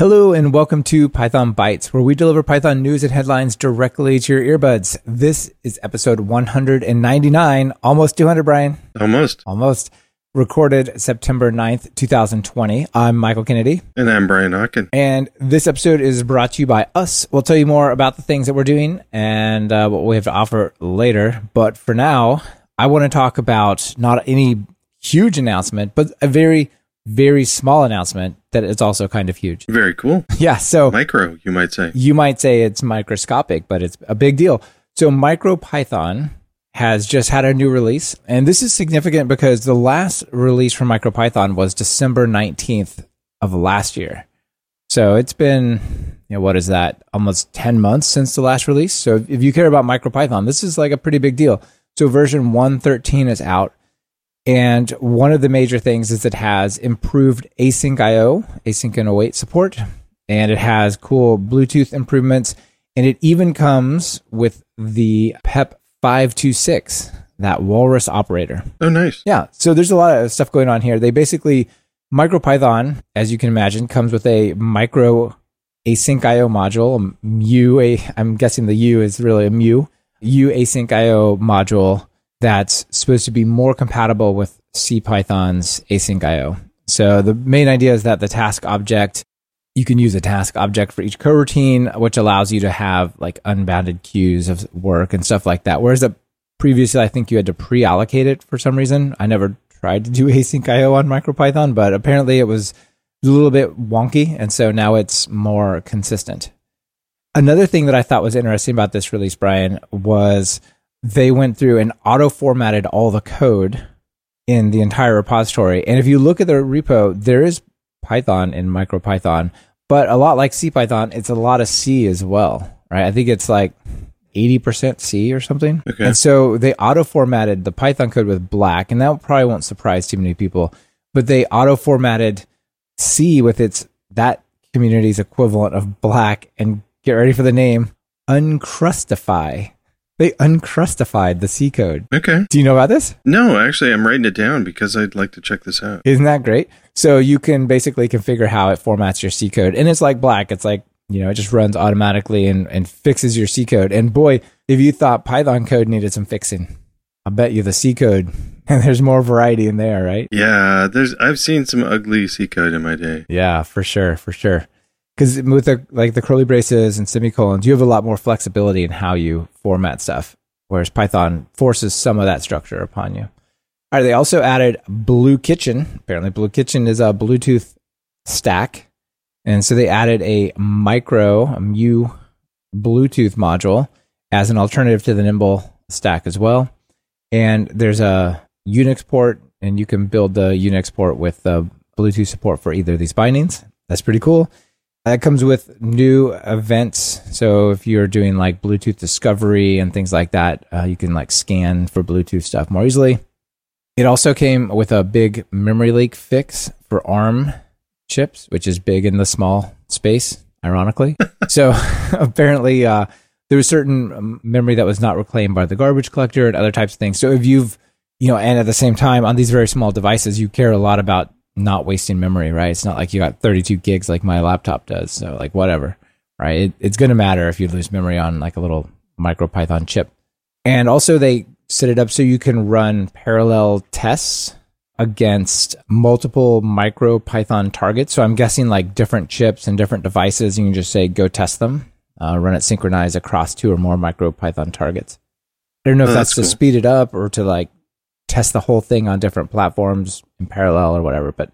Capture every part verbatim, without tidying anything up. Hello and welcome to Python Bytes, where we deliver Python news and headlines directly to your earbuds. This is episode one hundred ninety-nine, almost two hundred, Brian. Almost. Almost. Recorded September ninth, two thousand twenty. I'm Michael Kennedy. And I'm Brian Hawken. And this episode is brought to you by us. We'll tell you more about the things that we're doing and uh, what we have to offer later. But for now, I want to talk about not any huge announcement, but a very very small announcement that it's also kind of huge. Very cool. Yeah. So micro, you might say. You might say it's microscopic, but it's a big deal. So MicroPython has just had a new release. And this is significant because the last release from MicroPython was December nineteenth of last year. So it's been, you know, what is that? Almost ten months since the last release. So if you care about MicroPython, this is like a pretty big deal. So version one thirteen is out. And one of the major things is it has improved async I O, async and await support, and it has cool Bluetooth improvements, and it even comes with the P E P five twenty-six, that walrus operator. Oh, nice. Yeah. So there's a lot of stuff going on here. They basically, MicroPython, as you can imagine, comes with a micro async I O module. Mu, a, I'm guessing the U is really a mu, U async I O module. That's supposed to be more compatible with CPython's async I O. So the main idea is that the task object, you can use a task object for each coroutine, which allows you to have like unbounded queues of work and stuff like that. Whereas the, previously, I think you had to pre-allocate it for some reason. I never tried to do async I O on MicroPython, but apparently it was a little bit wonky, and so now it's more consistent. Another thing that I thought was interesting about this release, Brian, was they went through and auto-formatted all the code in the entire repository. And if you look at the repo, there is Python in MicroPython, but a lot like CPython, it's a lot of C as well, right? I think it's like eighty percent C or something. Okay. And so they auto-formatted the Python code with Black, and that probably won't surprise too many people, but they auto-formatted C with its that community's equivalent of Black, and get ready for the name, Uncrustify. They uncrustified the C code. Okay. Do you know about this? No, actually, I'm writing it down because I'd like to check this out. Isn't that great? So you can basically configure how it formats your C code. And it's like Black. It's like, you know, it just runs automatically and, and fixes your C code. And boy, if you thought Python code needed some fixing, I bet you the C code, and there's more variety in there, right? Yeah, there's. I've seen some ugly C code in my day. Yeah, for sure, for sure. Because with the, like the curly braces and semicolons, you have a lot more flexibility in how you format stuff, whereas Python forces some of that structure upon you. All right, they also added BlueKitchen. Apparently, BlueKitchen is a Bluetooth stack, and so they added a micro, a mu Bluetooth module as an alternative to the Nimble stack as well. And there's a Unix port, and you can build the Unix port with the Bluetooth support for either of these bindings. That's pretty cool. That comes with new events. So if you're doing like Bluetooth discovery and things like that, uh, you can like scan for Bluetooth stuff more easily. It also came with a big memory leak fix for ARM chips, which is big in the small space, ironically. So apparently uh, there was certain memory that was not reclaimed by the garbage collector and other types of things. So if you've, you know, and at the same time on these very small devices, you care a lot about not wasting memory, right? It's not like you got thirty-two gigs like my laptop does. So like whatever, right? It, it's going to matter if you lose memory on like a little MicroPython chip. And also they set it up so you can run parallel tests against multiple MicroPython targets. So I'm guessing like different chips and different devices. You can just say, go test them, uh, run it synchronized across two or more MicroPython targets. I don't know if oh, that's, that's cool. to speed it up or to like test the whole thing on different platforms in parallel or whatever, but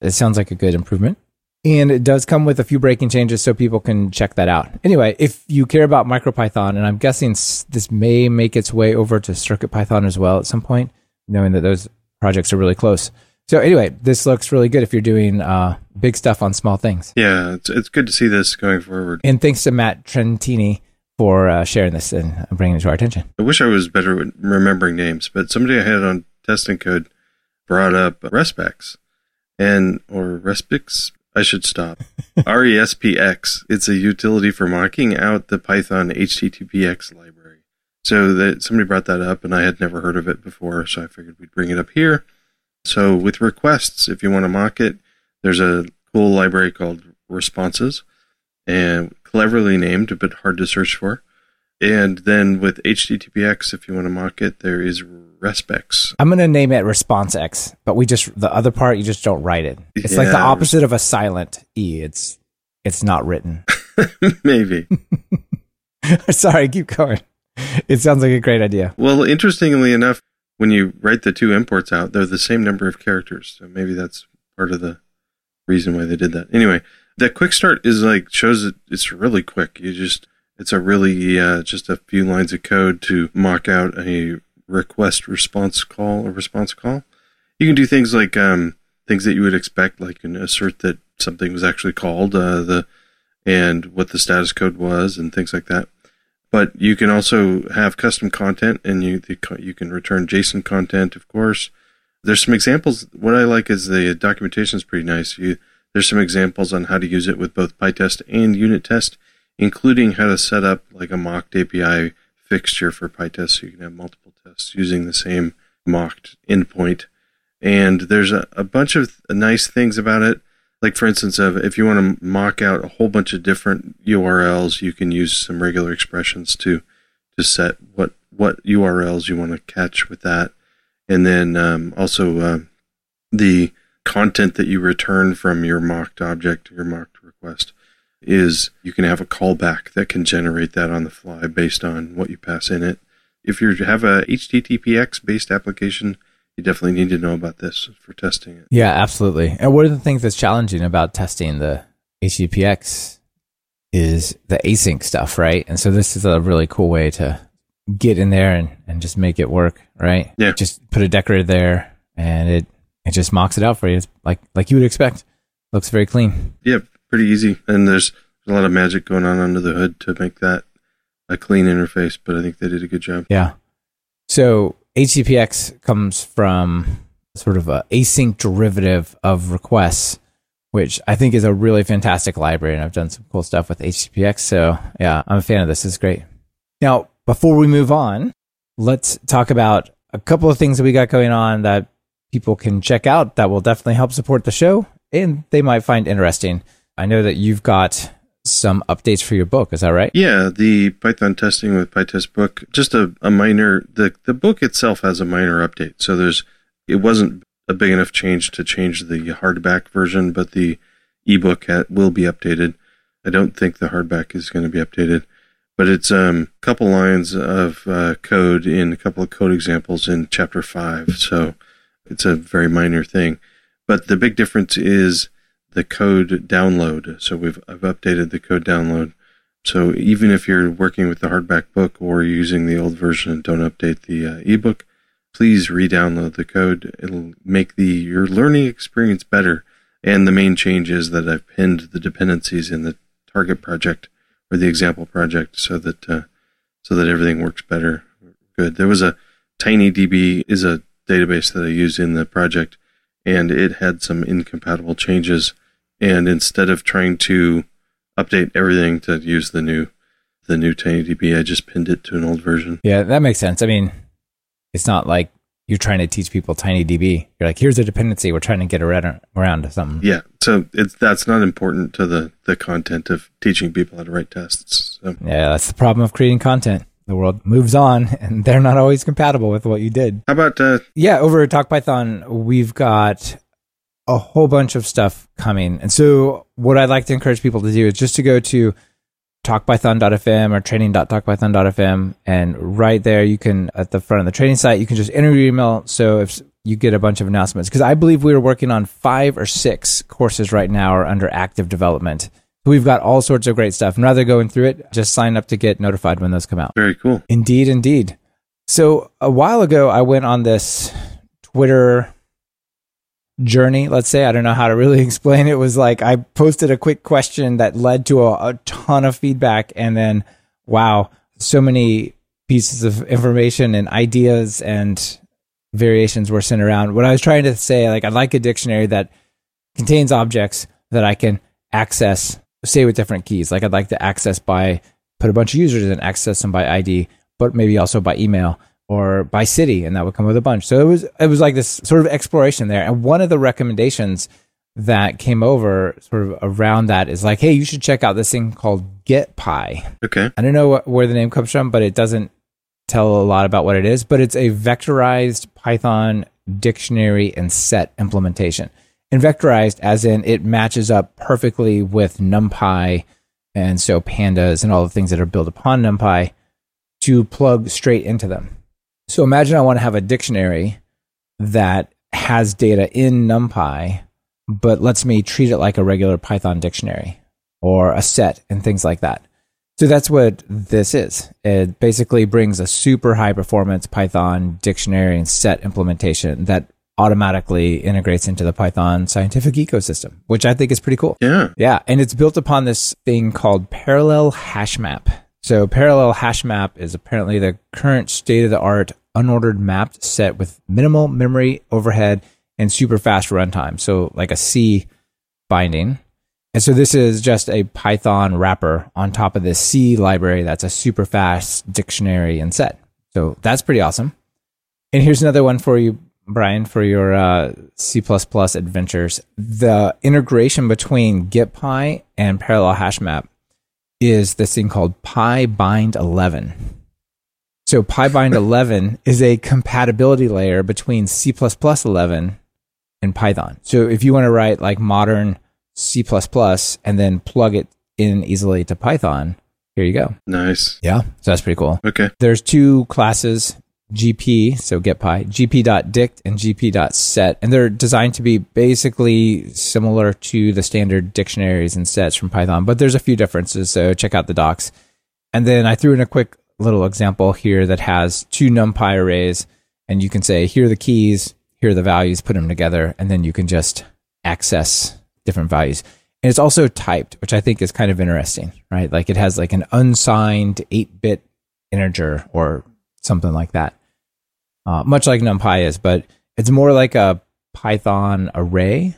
it sounds like a good improvement. And it does come with a few breaking changes so people can check that out. Anyway, if you care about MicroPython, and I'm guessing this may make its way over to CircuitPython as well at some point, knowing that those projects are really close. So anyway, this looks really good if you're doing uh, big stuff on small things. Yeah, it's, it's good to see this going forward. And thanks to Matt Trentini for uh, sharing this and bringing it to our attention. I wish I was better at remembering names, but somebody I had on Testing Code brought up RESPX, and or RESPX, I should stop, R E S P X. It's a utility for mocking out the Python H T T P X library. So that somebody brought that up, and I had never heard of it before, so I figured we'd bring it up here. So with requests, if you want to mock it, there's a cool library called Responses, and cleverly named, but hard to search for. And then with H T T P X, if you want to mock it, there is RESPX. I'm going to name it ResponseX, but we just, the other part, you just don't write it. It's yeah, like the opposite of a silent E. It's it's not written. Maybe. Sorry, keep going. It sounds like a great idea. Well, interestingly enough, when you write the two imports out, they're the same number of characters. So maybe that's part of the reason why they did that. Anyway, that quick start is like, shows it, it's really quick. You just, it's a really, uh, just a few lines of code to mock out a request response call, a response call. You can do things like, um, things that you would expect, like you can assert that something was actually called, uh, the, and what the status code was and things like that. But you can also have custom content, and you the, you can return JSON content, of course. There's some examples. What I like is the documentation is pretty nice. You, there's some examples on how to use it with both PyTest and unit test, including how to set up like a mocked A P I fixture for PyTest, so you can have multiple tests using the same mocked endpoint. And there's a, a bunch of nice things about it. Like, for instance, if you want to mock out a whole bunch of different U R Ls, you can use some regular expressions to to set what, what U R Ls you want to catch with that. And then um, also uh, the content that you return from your mocked object, your mocked request, is you can have a callback that can generate that on the fly based on what you pass in it. If you have a H T T P X-based application, you definitely need to know about this for testing it. Yeah, absolutely. And one of the things that's challenging about testing the H T T P X is the async stuff, right? And so this is a really cool way to get in there and, and just make it work, right? Yeah. Just put a decorator there, and it, it just mocks it out for you. It's like like you would expect. Looks very clean. Yeah, pretty easy. And there's a lot of magic going on under the hood to make that a clean interface, but I think they did a good job. Yeah. So H T T P X comes from sort of a async derivative of requests, which I think is a really fantastic library, and I've done some cool stuff with H T T P X. So yeah, I'm a fan of this. It's great. Now, before we move on, let's talk about a couple of things that we got going on that people can check out that will definitely help support the show and they might find interesting. I know that you've got some updates for your book, is that right? Yeah, the Python Testing with PyTest book, just a, a minor, the, the book itself has a minor update. So there's, it wasn't a big enough change to change the hardback version, but the ebook will be updated. I don't think the hardback is going to be updated, but it's um, a couple lines of uh, code in a couple of code examples in chapter five. So it's a very minor thing. But the big difference is the code download. So we've I've updated the code download. So even if you're working with the hardback book or using the old version and don't update the uh, ebook, please re-download the code. It'll make the your learning experience better. And the main change is that I've pinned the dependencies in the target project or the example project so that uh, so that everything works better. Good. There was a TinyDB is a database that I use in the project, and it had some incompatible changes. And instead of trying to update everything to use the new the new TinyDB, I just pinned it to an old version. Yeah, that makes sense. I mean, it's not like you're trying to teach people TinyDB. You're like, here's a dependency. We're trying to get around, around something. Yeah, so it's that's not important to the, the content of teaching people how to write tests. So. Yeah, that's the problem of creating content. The world moves on, and they're not always compatible with what you did. How about... Uh, yeah, over at Talk Python, we've got a whole bunch of stuff coming. And so what I'd like to encourage people to do is just to go to talk python dot f m or training dot talk python dot f m, and right there you can, at the front of the training site, you can just enter your email so if you get a bunch of announcements. Because I believe we are working on five or six courses right now are under active development. We've got all sorts of great stuff. And rather than going through it, just sign up to get notified when those come out. Very cool. Indeed, indeed. So a while ago, I went on this Twitter journey, let's say. I don't know how to really explain it. It was like I posted a quick question that led to a, a ton of feedback. And then, wow, so many pieces of information and ideas and variations were sent around. What I was trying to say, like, I'd like a dictionary that contains objects that I can access, say, with different keys. Like, I'd like to access by, put a bunch of users and access them by I D, but maybe also by email or by city, and that would come with a bunch. So it was it was like this sort of exploration there. And one of the recommendations that came over sort of around that is like, hey, you should check out this thing called GetPy. Okay. I don't know what, where the name comes from, but it doesn't tell a lot about what it is, but it's a vectorized Python dictionary and set implementation. And vectorized as in it matches up perfectly with NumPy and so Pandas and all the things that are built upon NumPy to plug straight into them. So imagine I want to have a dictionary that has data in NumPy, but lets me treat it like a regular Python dictionary or a set and things like that. So that's what this is. It basically brings a super high performance Python dictionary and set implementation that automatically integrates into the Python scientific ecosystem, which I think is pretty cool. Yeah. Yeah. And it's built upon this thing called Parallel Hash Map. So Parallel Hash Map is apparently the current state-of-the-art unordered mapped set with minimal memory overhead and super fast runtime. So like a C binding. And so this is just a Python wrapper on top of this C library that's a super fast dictionary and set. So that's pretty awesome. And here's another one for you, Brian, for your uh, C plus plus adventures. The integration between GetPy and Parallel Hash Map is this thing called PyBind eleven. So PyBind eleven is a compatibility layer between C plus plus eleven and Python. So if you want to write like modern C plus plus and then plug it in easily to Python, here you go. Nice. Yeah. So that's pretty cool. Okay. There's two classes, G P, so GetPy, G P dot dict and G P dot set. And they're designed to be basically similar to the standard dictionaries and sets from Python, but there's a few differences. So check out the docs. And then I threw in a quick little example here that has two NumPy arrays, and you can say, here are the keys, here are the values, put them together, and then you can just access different values. And it's also typed, which I think is kind of interesting, right? Like it has like an unsigned eight-bit integer or something like that, uh, much like NumPy is, but it's more like a Python array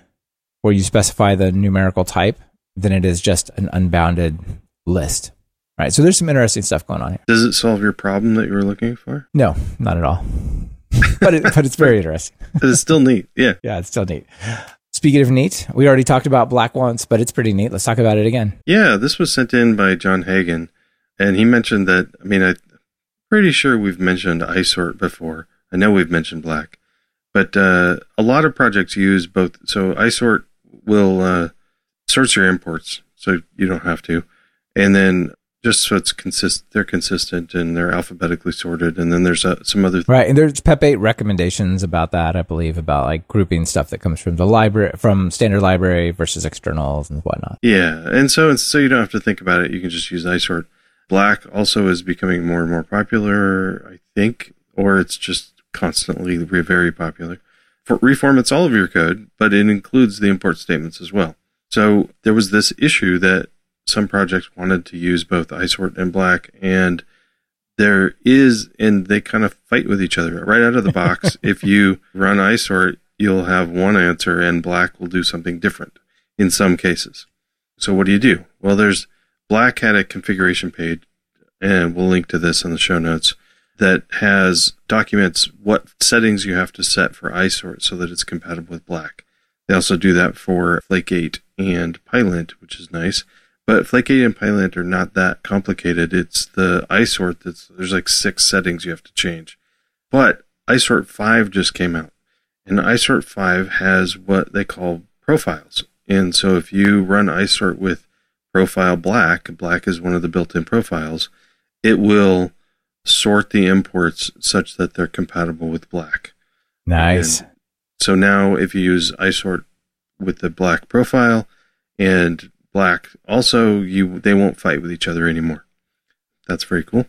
where you specify the numerical type than it is just an unbounded list, right? So there's some interesting stuff going on here. Does it solve your problem that you were looking for? No, not at all. But it, but it's very interesting. But it's still neat. Yeah. Yeah, it's still neat. Speaking of neat, we already talked about Black once, but it's pretty neat. Let's talk about it again. Yeah, this was sent in by John Hagen, and he mentioned that, I mean, I'm pretty sure we've mentioned iSort before. I know we've mentioned Black, but uh, a lot of projects use both. So iSort will uh, sort your imports, so you don't have to, and then just so it's consist, they're consistent and they're alphabetically sorted. And then there's uh, some other th- right. And there's PEP eight recommendations about that, I believe, about like grouping stuff that comes from the library, from standard library versus externals and whatnot. Yeah, and so and so you don't have to think about it. You can just use iSort. Black also is becoming more and more popular, I think, or it's just constantly very popular. For reformats all of your code, but it includes the import statements as well. So there was this issue that some projects wanted to use both iSort and Black, and there is, and they kind of fight with each other right out of the box. If you run iSort, you'll have one answer, and Black will do something different in some cases. So what do you do? Well, there's Black had a configuration page, and we'll link to this in the show notes, that has documents what settings you have to set for iSort so that it's compatible with Black. They also do that for Flake eight and PyLint, which is nice. But Flake eight and PyLint are not that complicated. It's the iSort that's, there's like six settings you have to change. But iSort five just came out. And iSort five has what they call profiles. And so if you run iSort with profile Black, Black is one of the built-in profiles, it will sort the imports such that they're compatible with Black. Nice. And so now if you use iSort with the Black profile and Black also, you they won't fight with each other anymore. That's very cool.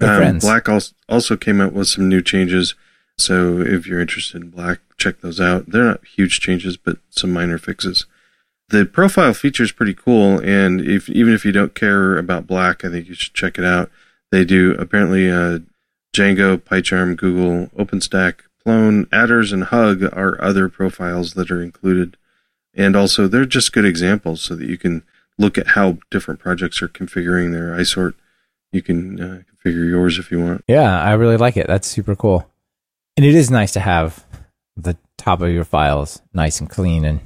Um, Black also, also came out with some new changes. So if you're interested in Black, check those out. They're not huge changes, but some minor fixes. The profile feature is pretty cool. And if even if you don't care about Black, I think you should check it out. They do apparently uh, Django, PyCharm, Google, OpenStack, Plone, Adders, and Hug are other profiles that are included. And also, they're just good examples so that you can look at how different projects are configuring their iSort. You can uh, configure yours if you want. Yeah, I really like it. That's super cool. And it is nice to have the top of your files nice and clean and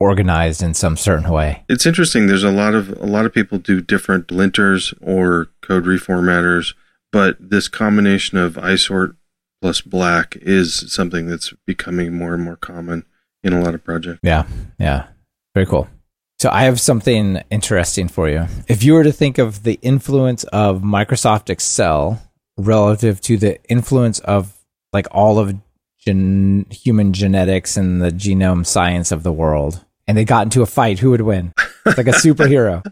organized in some certain way. It's interesting. There's a lot of a lot of people do different linters or code reformatters, but this combination of iSort plus Black is something that's becoming more and more common in a lot of projects. Yeah, yeah. Very cool. So I have something interesting for you. If you were to think of the influence of Microsoft Excel relative to the influence of like all of gen- human genetics and the genome science of the world, and they got into a fight, who would win? It's like a superhero.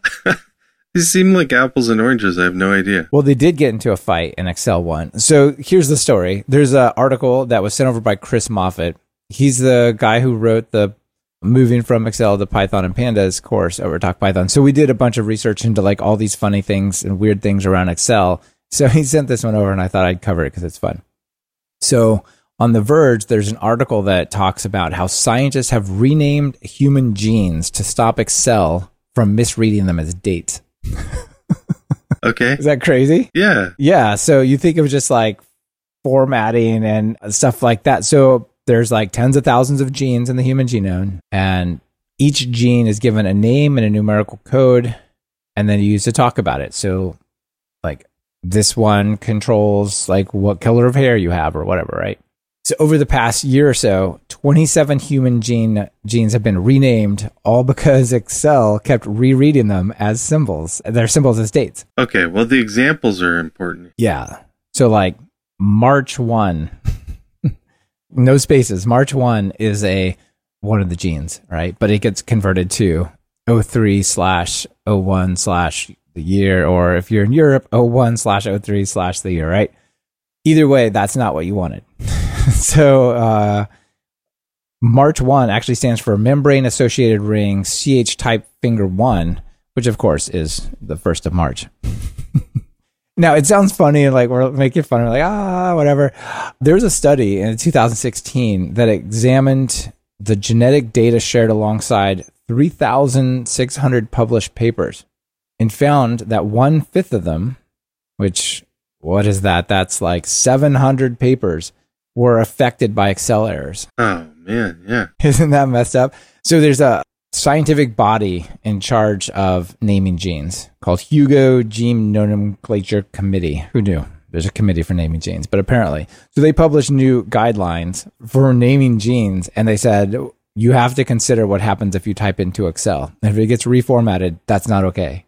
These seem like apples and oranges. I have no idea. Well, they did get into a fight and Excel won. So here's the story. There's an article that was sent over by Chris Moffat. He's the guy who wrote the Moving from Excel to Python and Pandas course over Talk Python. So we did a bunch of research into like all these funny things and weird things around Excel. So he sent this one over and I thought I'd cover it because it's fun. So on The Verge, there's an article that talks about how scientists have renamed human genes to stop Excel from misreading them as dates. Okay. Is that crazy? Yeah. Yeah. So you think of just like formatting and stuff like that. So there's like tens of thousands of genes in the human genome, and each gene is given a name and a numerical code, and then used to talk about it. So like this one controls like what color of hair you have or whatever, right? So over the past year or so, twenty-seven human gene genes have been renamed, all because Excel kept rereading them as symbols. They're symbols as dates. Okay, well, the examples are important. Yeah. So like March first. No spaces. March first is a one of the genes, right? But it gets converted to oh three slash oh one slash the year, or if you're in Europe, oh one slash oh three slash the year, right? Either way, that's not what you wanted. So uh, March first actually stands for membrane-associated ring C H type finger one, which of course is the first of March. Now, it sounds funny, like we're making fun, we're like, ah, whatever. There was a study in two thousand sixteen that examined the genetic data shared alongside three thousand six hundred published papers and found that one-fifth of them, which, what is that? That's like seven hundred papers, were affected by Excel errors. Oh, man, yeah. Isn't that messed up? So there's a scientific body in charge of naming genes called Hugo Gene Nomenclature Committee. Who knew? There's a committee for naming genes, but apparently. So they published new guidelines for naming genes, and they said, you have to consider what happens if you type into Excel. If it gets reformatted, that's not okay.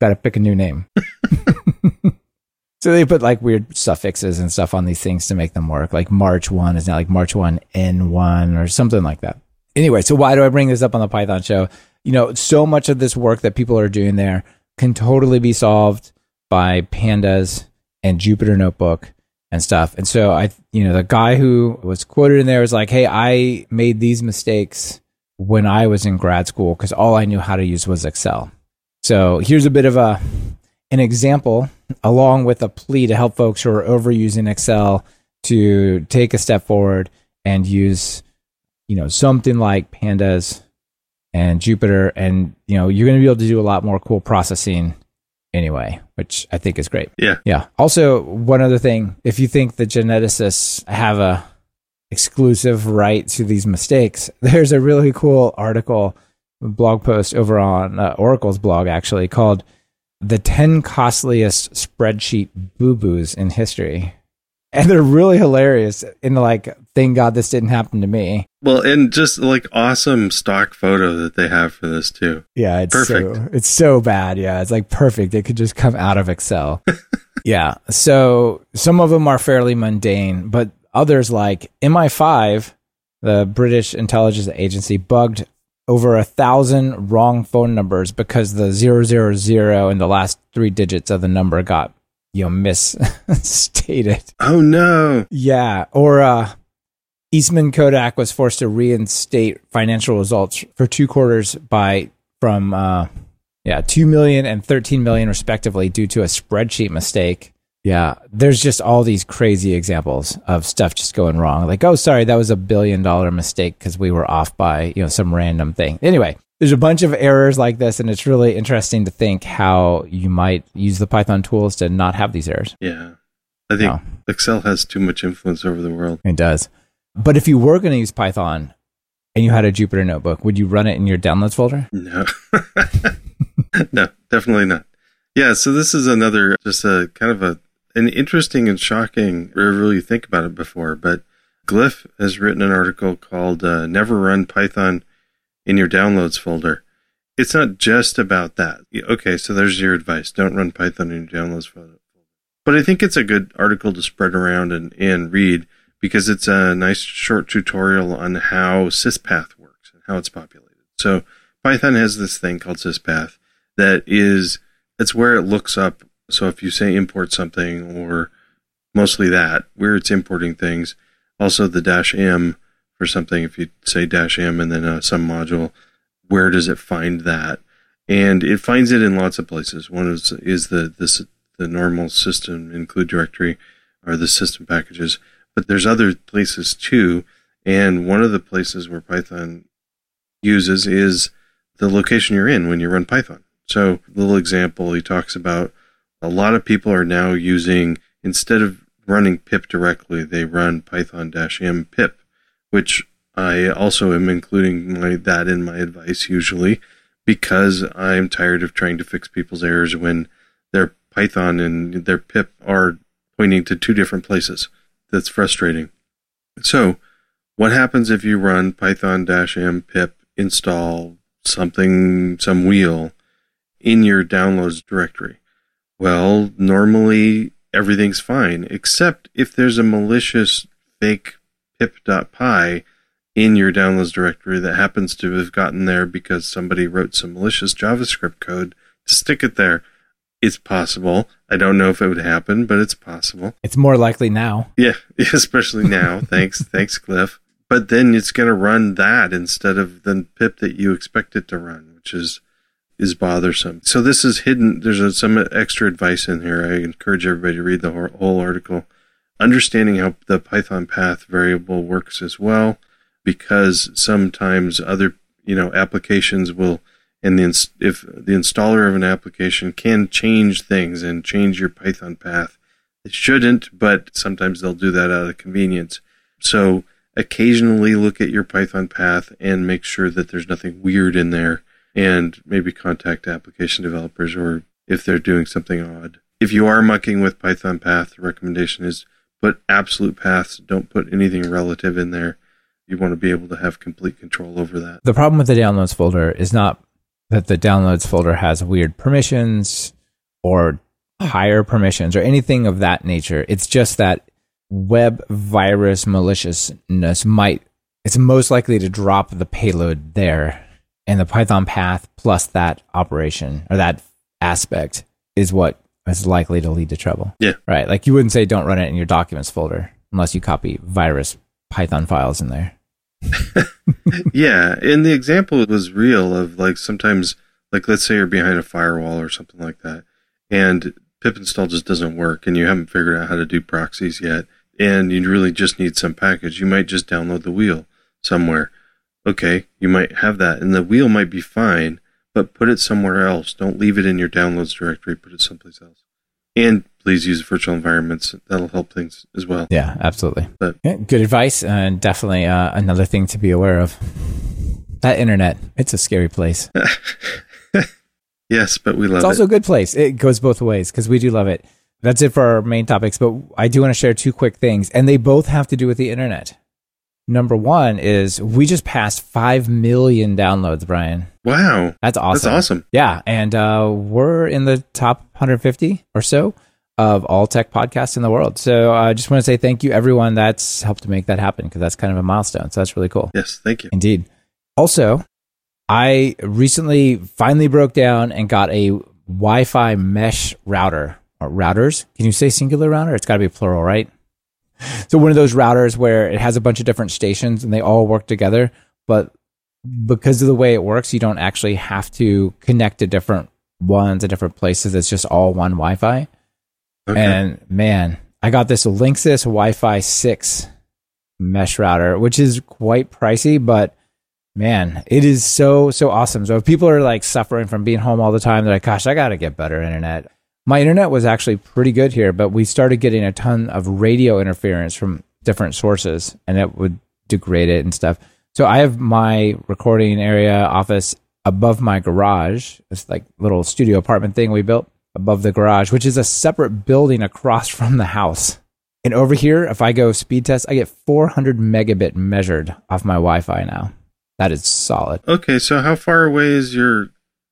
Gotta pick a new name. So they put like weird suffixes and stuff on these things to make them work. Like March first is now like March first N one or something like that. Anyway, so why do I bring this up on the Python show? You know, so much of this work that people are doing there can totally be solved by Pandas and Jupyter Notebook and stuff. And so I, you know, the guy who was quoted in there was like, hey, I made these mistakes when I was in grad school because all I knew how to use was Excel. So here's a bit of a an example along with a plea to help folks who are overusing Excel to take a step forward and use, you know, something like Pandas and Jupyter, and, you know, you're going to be able to do a lot more cool processing anyway, which I think is great. Yeah. Yeah. Also, one other thing, if you think the geneticists have a exclusive right to these mistakes, there's a really cool article, blog post over on uh, Oracle's blog, actually, called The ten Costliest Spreadsheet Boo-Boos in History. And they're really hilarious in like, thank God this didn't happen to me. Well, and just like awesome stock photo that they have for this too. Yeah, it's perfect. So, it's so bad. Yeah, it's like perfect. It could just come out of Excel. Yeah. So some of them are fairly mundane, but others like M I five, the British intelligence agency, bugged over a thousand wrong phone numbers because the zero zero zero and the last three digits of the number got, you know, misstated. Oh, no. Yeah. Or uh, Eastman Kodak was forced to reinstate financial results for two quarters by from, uh, yeah, two million and thirteen million, respectively, due to a spreadsheet mistake. Yeah. There's just all these crazy examples of stuff just going wrong. Like, oh, sorry, that was a billion dollar mistake because we were off by, you know, some random thing. Anyway. There's a bunch of errors like this, and it's really interesting to think how you might use the Python tools to not have these errors. Yeah. I think oh. Excel has too much influence over the world. It does. But if you were going to use Python, and you had a Jupyter notebook, would you run it in your downloads folder? No. No, definitely not. Yeah, so this is another, just a kind of a an interesting and shocking, I never really think about it before, but Glyph has written an article called uh, Never Run Python in Your Downloads Folder. It's not just about that. Okay, so there's your advice. Don't run Python in your downloads folder. But I think it's a good article to spread around and, and read, because it's a nice short tutorial on how syspath works and how it's populated. So Python has this thing called syspath that is, it's where it looks up. So if you say import something, or mostly that, where it's importing things, also the dash M for something, if you say dash M and then uh, some module, where does it find that? And it finds it in lots of places. One is, is the, this, the normal system include directory or the system packages, but there's other places too. And one of the places where Python uses is the location you're in when you run Python. So little example, he talks about a lot of people are now using, instead of running pip directly, they run python-m pip, which I also am including my, that in my advice usually, because I'm tired of trying to fix people's errors when their Python and their pip are pointing to two different places. That's frustrating. So what happens if you run python-m pip install something, some wheel, in your downloads directory? Well, normally everything's fine, except if there's a malicious fake pip.py in your downloads directory that happens to have gotten there because somebody wrote some malicious JavaScript code to stick it there. It's possible. I don't know if it would happen, but it's possible. It's more likely now. Yeah, especially now. Thanks. Thanks, Cliff. But then it's going to run that instead of the pip that you expect it to run, which is is bothersome. So this is hidden. There's a, some extra advice in here. I encourage everybody to read the whole, whole article. Understanding how the Python path variable works as well, because sometimes other, you know, applications will, and the ins- if the installer of an application can change things and change your Python path. It shouldn't, but sometimes they'll do that out of convenience. So occasionally look at your Python path and make sure that there's nothing weird in there, and maybe contact application developers or if they're doing something odd. If you are mucking with Python path, the recommendation is put absolute paths. Don't put anything relative in there. You want to be able to have complete control over that. The problem with the downloads folder is not that the downloads folder has weird permissions or higher permissions or anything of that nature. It's just that web virus maliciousness might, it's most likely to drop the payload there. And the Python path plus that operation or that aspect is what is likely to lead to trouble. Yeah. Right. Like you wouldn't say don't run it in your documents folder unless you copy virus Python files in there. Yeah. And the example was real of like sometimes, like let's say you're behind a firewall or something like that, and pip install just doesn't work and you haven't figured out how to do proxies yet, and you really just need some package. You might just download the wheel somewhere. Okay, you might have that, and the wheel might be fine, but put it somewhere else. Don't leave it in your downloads directory. Put it someplace else. And please use virtual environments. That'll help things as well. Yeah, absolutely. But, yeah, good advice, and definitely uh, another thing to be aware of. That internet, it's a scary place. Yes, but we love it. It's also it. a good place. It goes both ways because we do love it. That's it for our main topics, but I do want to share two quick things, and they both have to do with the internet. Number one is we just passed five million downloads, Brian. Wow. That's awesome. That's awesome. Yeah. And uh, we're in the top one hundred fifty or so of all tech podcasts in the world. So I uh, just want to say thank you, everyone that's helped to make that happen, because that's kind of a milestone. So that's really cool. Yes. Thank you. Indeed. Also, I recently finally broke down and got a Wi-Fi mesh router or routers. Can you say singular router? It's got to be plural, right? So one of those routers where it has a bunch of different stations and they all work together, but because of the way it works, you don't actually have to connect to different ones at different places. It's just all one Wi-Fi. Okay. And man, I got this Linksys Wi-Fi six mesh router, which is quite pricey, but man, it is so, so awesome. So if people are like suffering from being home all the time, they're like, gosh, I got to get better internet. My internet was actually pretty good here, but we started getting a ton of radio interference from different sources, and it would degrade it and stuff. So I have my recording area office above my garage. It's like little studio apartment thing we built above the garage, which is a separate building across from the house. And over here, if I go speed test, I get four hundred megabit measured off my Wi-Fi now. That is solid. Okay, so how far away is your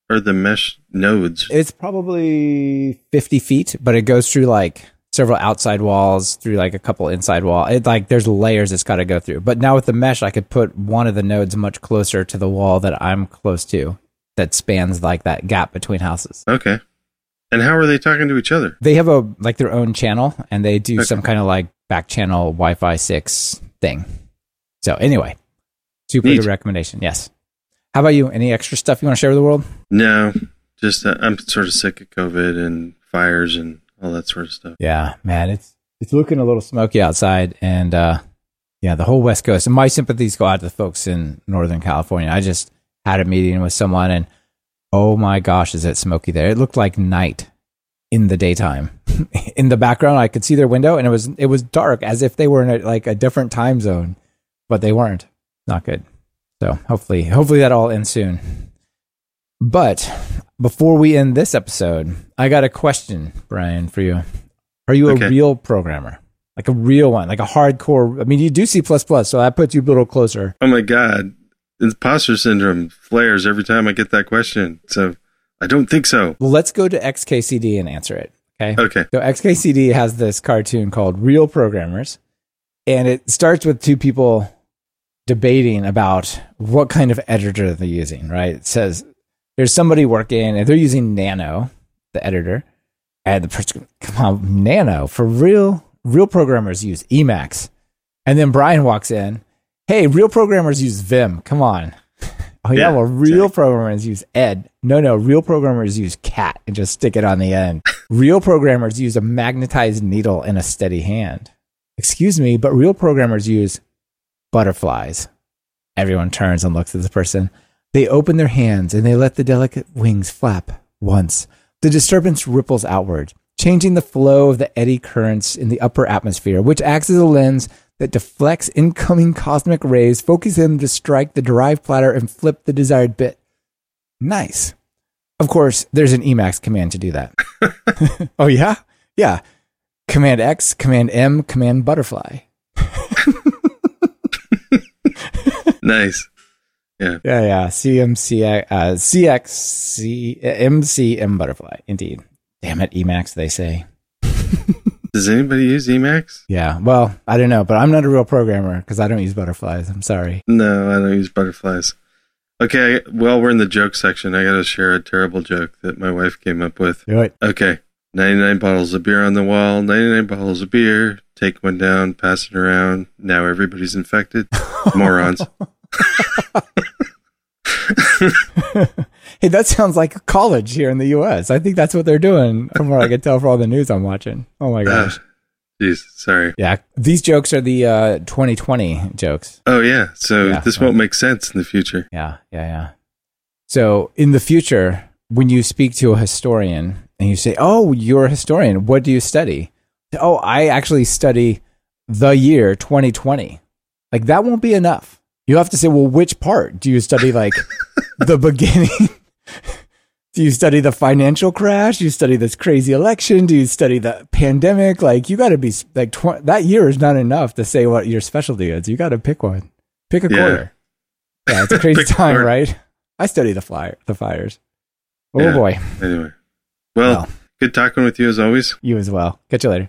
or the mesh nodes? It's probably fifty feet, but it goes through like several outside walls, through like a couple inside wall. It like there's layers it's got to go through. But now with the mesh, I could put one of the nodes much closer to the wall that I'm close to, that spans like that gap between houses. Okay. And how are they talking to each other? They have a like their own channel, and they do okay. some kind of like back channel Wi-Fi six thing. So anyway, super Neat. Good recommendation. Yes. How about you? Any extra stuff you want to share with the world? No, just uh, I'm sort of sick of COVID and fires and all that sort of stuff. Yeah, man, it's it's looking a little smoky outside, and uh, yeah, the whole West Coast. And my sympathies go out to the folks in Northern California. I just had a meeting with someone, and oh my gosh, is it smoky there? It looked like night in the daytime. In the background, I could see their window, and it was it was dark, as if they were in a, like a different time zone, but they weren't. Not good. So hopefully, hopefully that all ends soon. But before we end this episode, I got a question, Brian, for you. Are you okay. a real programmer? Like a real one, like a hardcore? I mean, you do C plus plus, so that puts you a little closer. Oh my God. Imposter syndrome flares every time I get that question. So I don't think so. Well, let's go to X K C D and answer it. Okay. Okay. So X K C D has this cartoon called Real Programmers, and it starts with two people debating about what kind of editor they're using, right? It says there's somebody working and they're using Nano, the editor, and the person, come on, Nano for real, real programmers use Emacs. And then Brian walks in. Hey, real programmers use Vim. Come on. Oh, yeah. yeah well, real exactly. programmers use Ed. No, no. Real programmers use Cat and just stick it on the end. Real programmers use a magnetized needle and a steady hand. Excuse me, but real programmers use butterflies. Everyone turns and looks at the person. They open their hands and they let the delicate wings flap once. The disturbance ripples outward, changing the flow of the eddy currents in the upper atmosphere, which acts as a lens that deflects incoming cosmic rays, focusing them to strike the derived platter and flip the desired bit. Nice. Of course, there's an Emacs command to do that. Oh, yeah? Yeah. Command X, Command M, Command Butterfly. Nice. Yeah. Yeah, yeah. C M C, uh, C X C, M C M Butterfly. Indeed. Damn it, Emacs, they say. Does anybody use Emacs? Yeah. Well, I don't know, but I'm not a real programmer because I don't use butterflies. I'm sorry. No, I don't use butterflies. Okay. Well, we're in the joke section. I got to share a terrible joke that my wife came up with. Do it. Okay. ninety-nine bottles of beer on the wall. ninety-nine bottles of beer. Take one down. Pass it around. Now everybody's infected. Morons. Hey, that sounds like college here in the U S I think that's what they're doing, from what I can tell from all the news I'm watching. Oh my gosh. Jeez, uh, sorry. Yeah, these jokes are the uh, twenty twenty jokes. Oh yeah, so yeah, this right. won't make sense in the future. Yeah, yeah, yeah. So in the future, when you speak to a historian and you say, oh, you're a historian, what do you study? Oh, I actually study the year twenty twenty. Like, that won't be enough. You have to say, well, which part? Do you study, like, the beginning? Do you study the financial crash? Do you study this crazy election? Do you study the pandemic? Like, you got to be, like, tw- that year is not enough to say what your specialty is. You got to pick one. Pick a yeah. quarter. Yeah, it's a crazy time, a right? I study the fly- the fires. Oh, yeah. boy. Anyway. Well, well, good talking with you as always. You as well. Catch you later.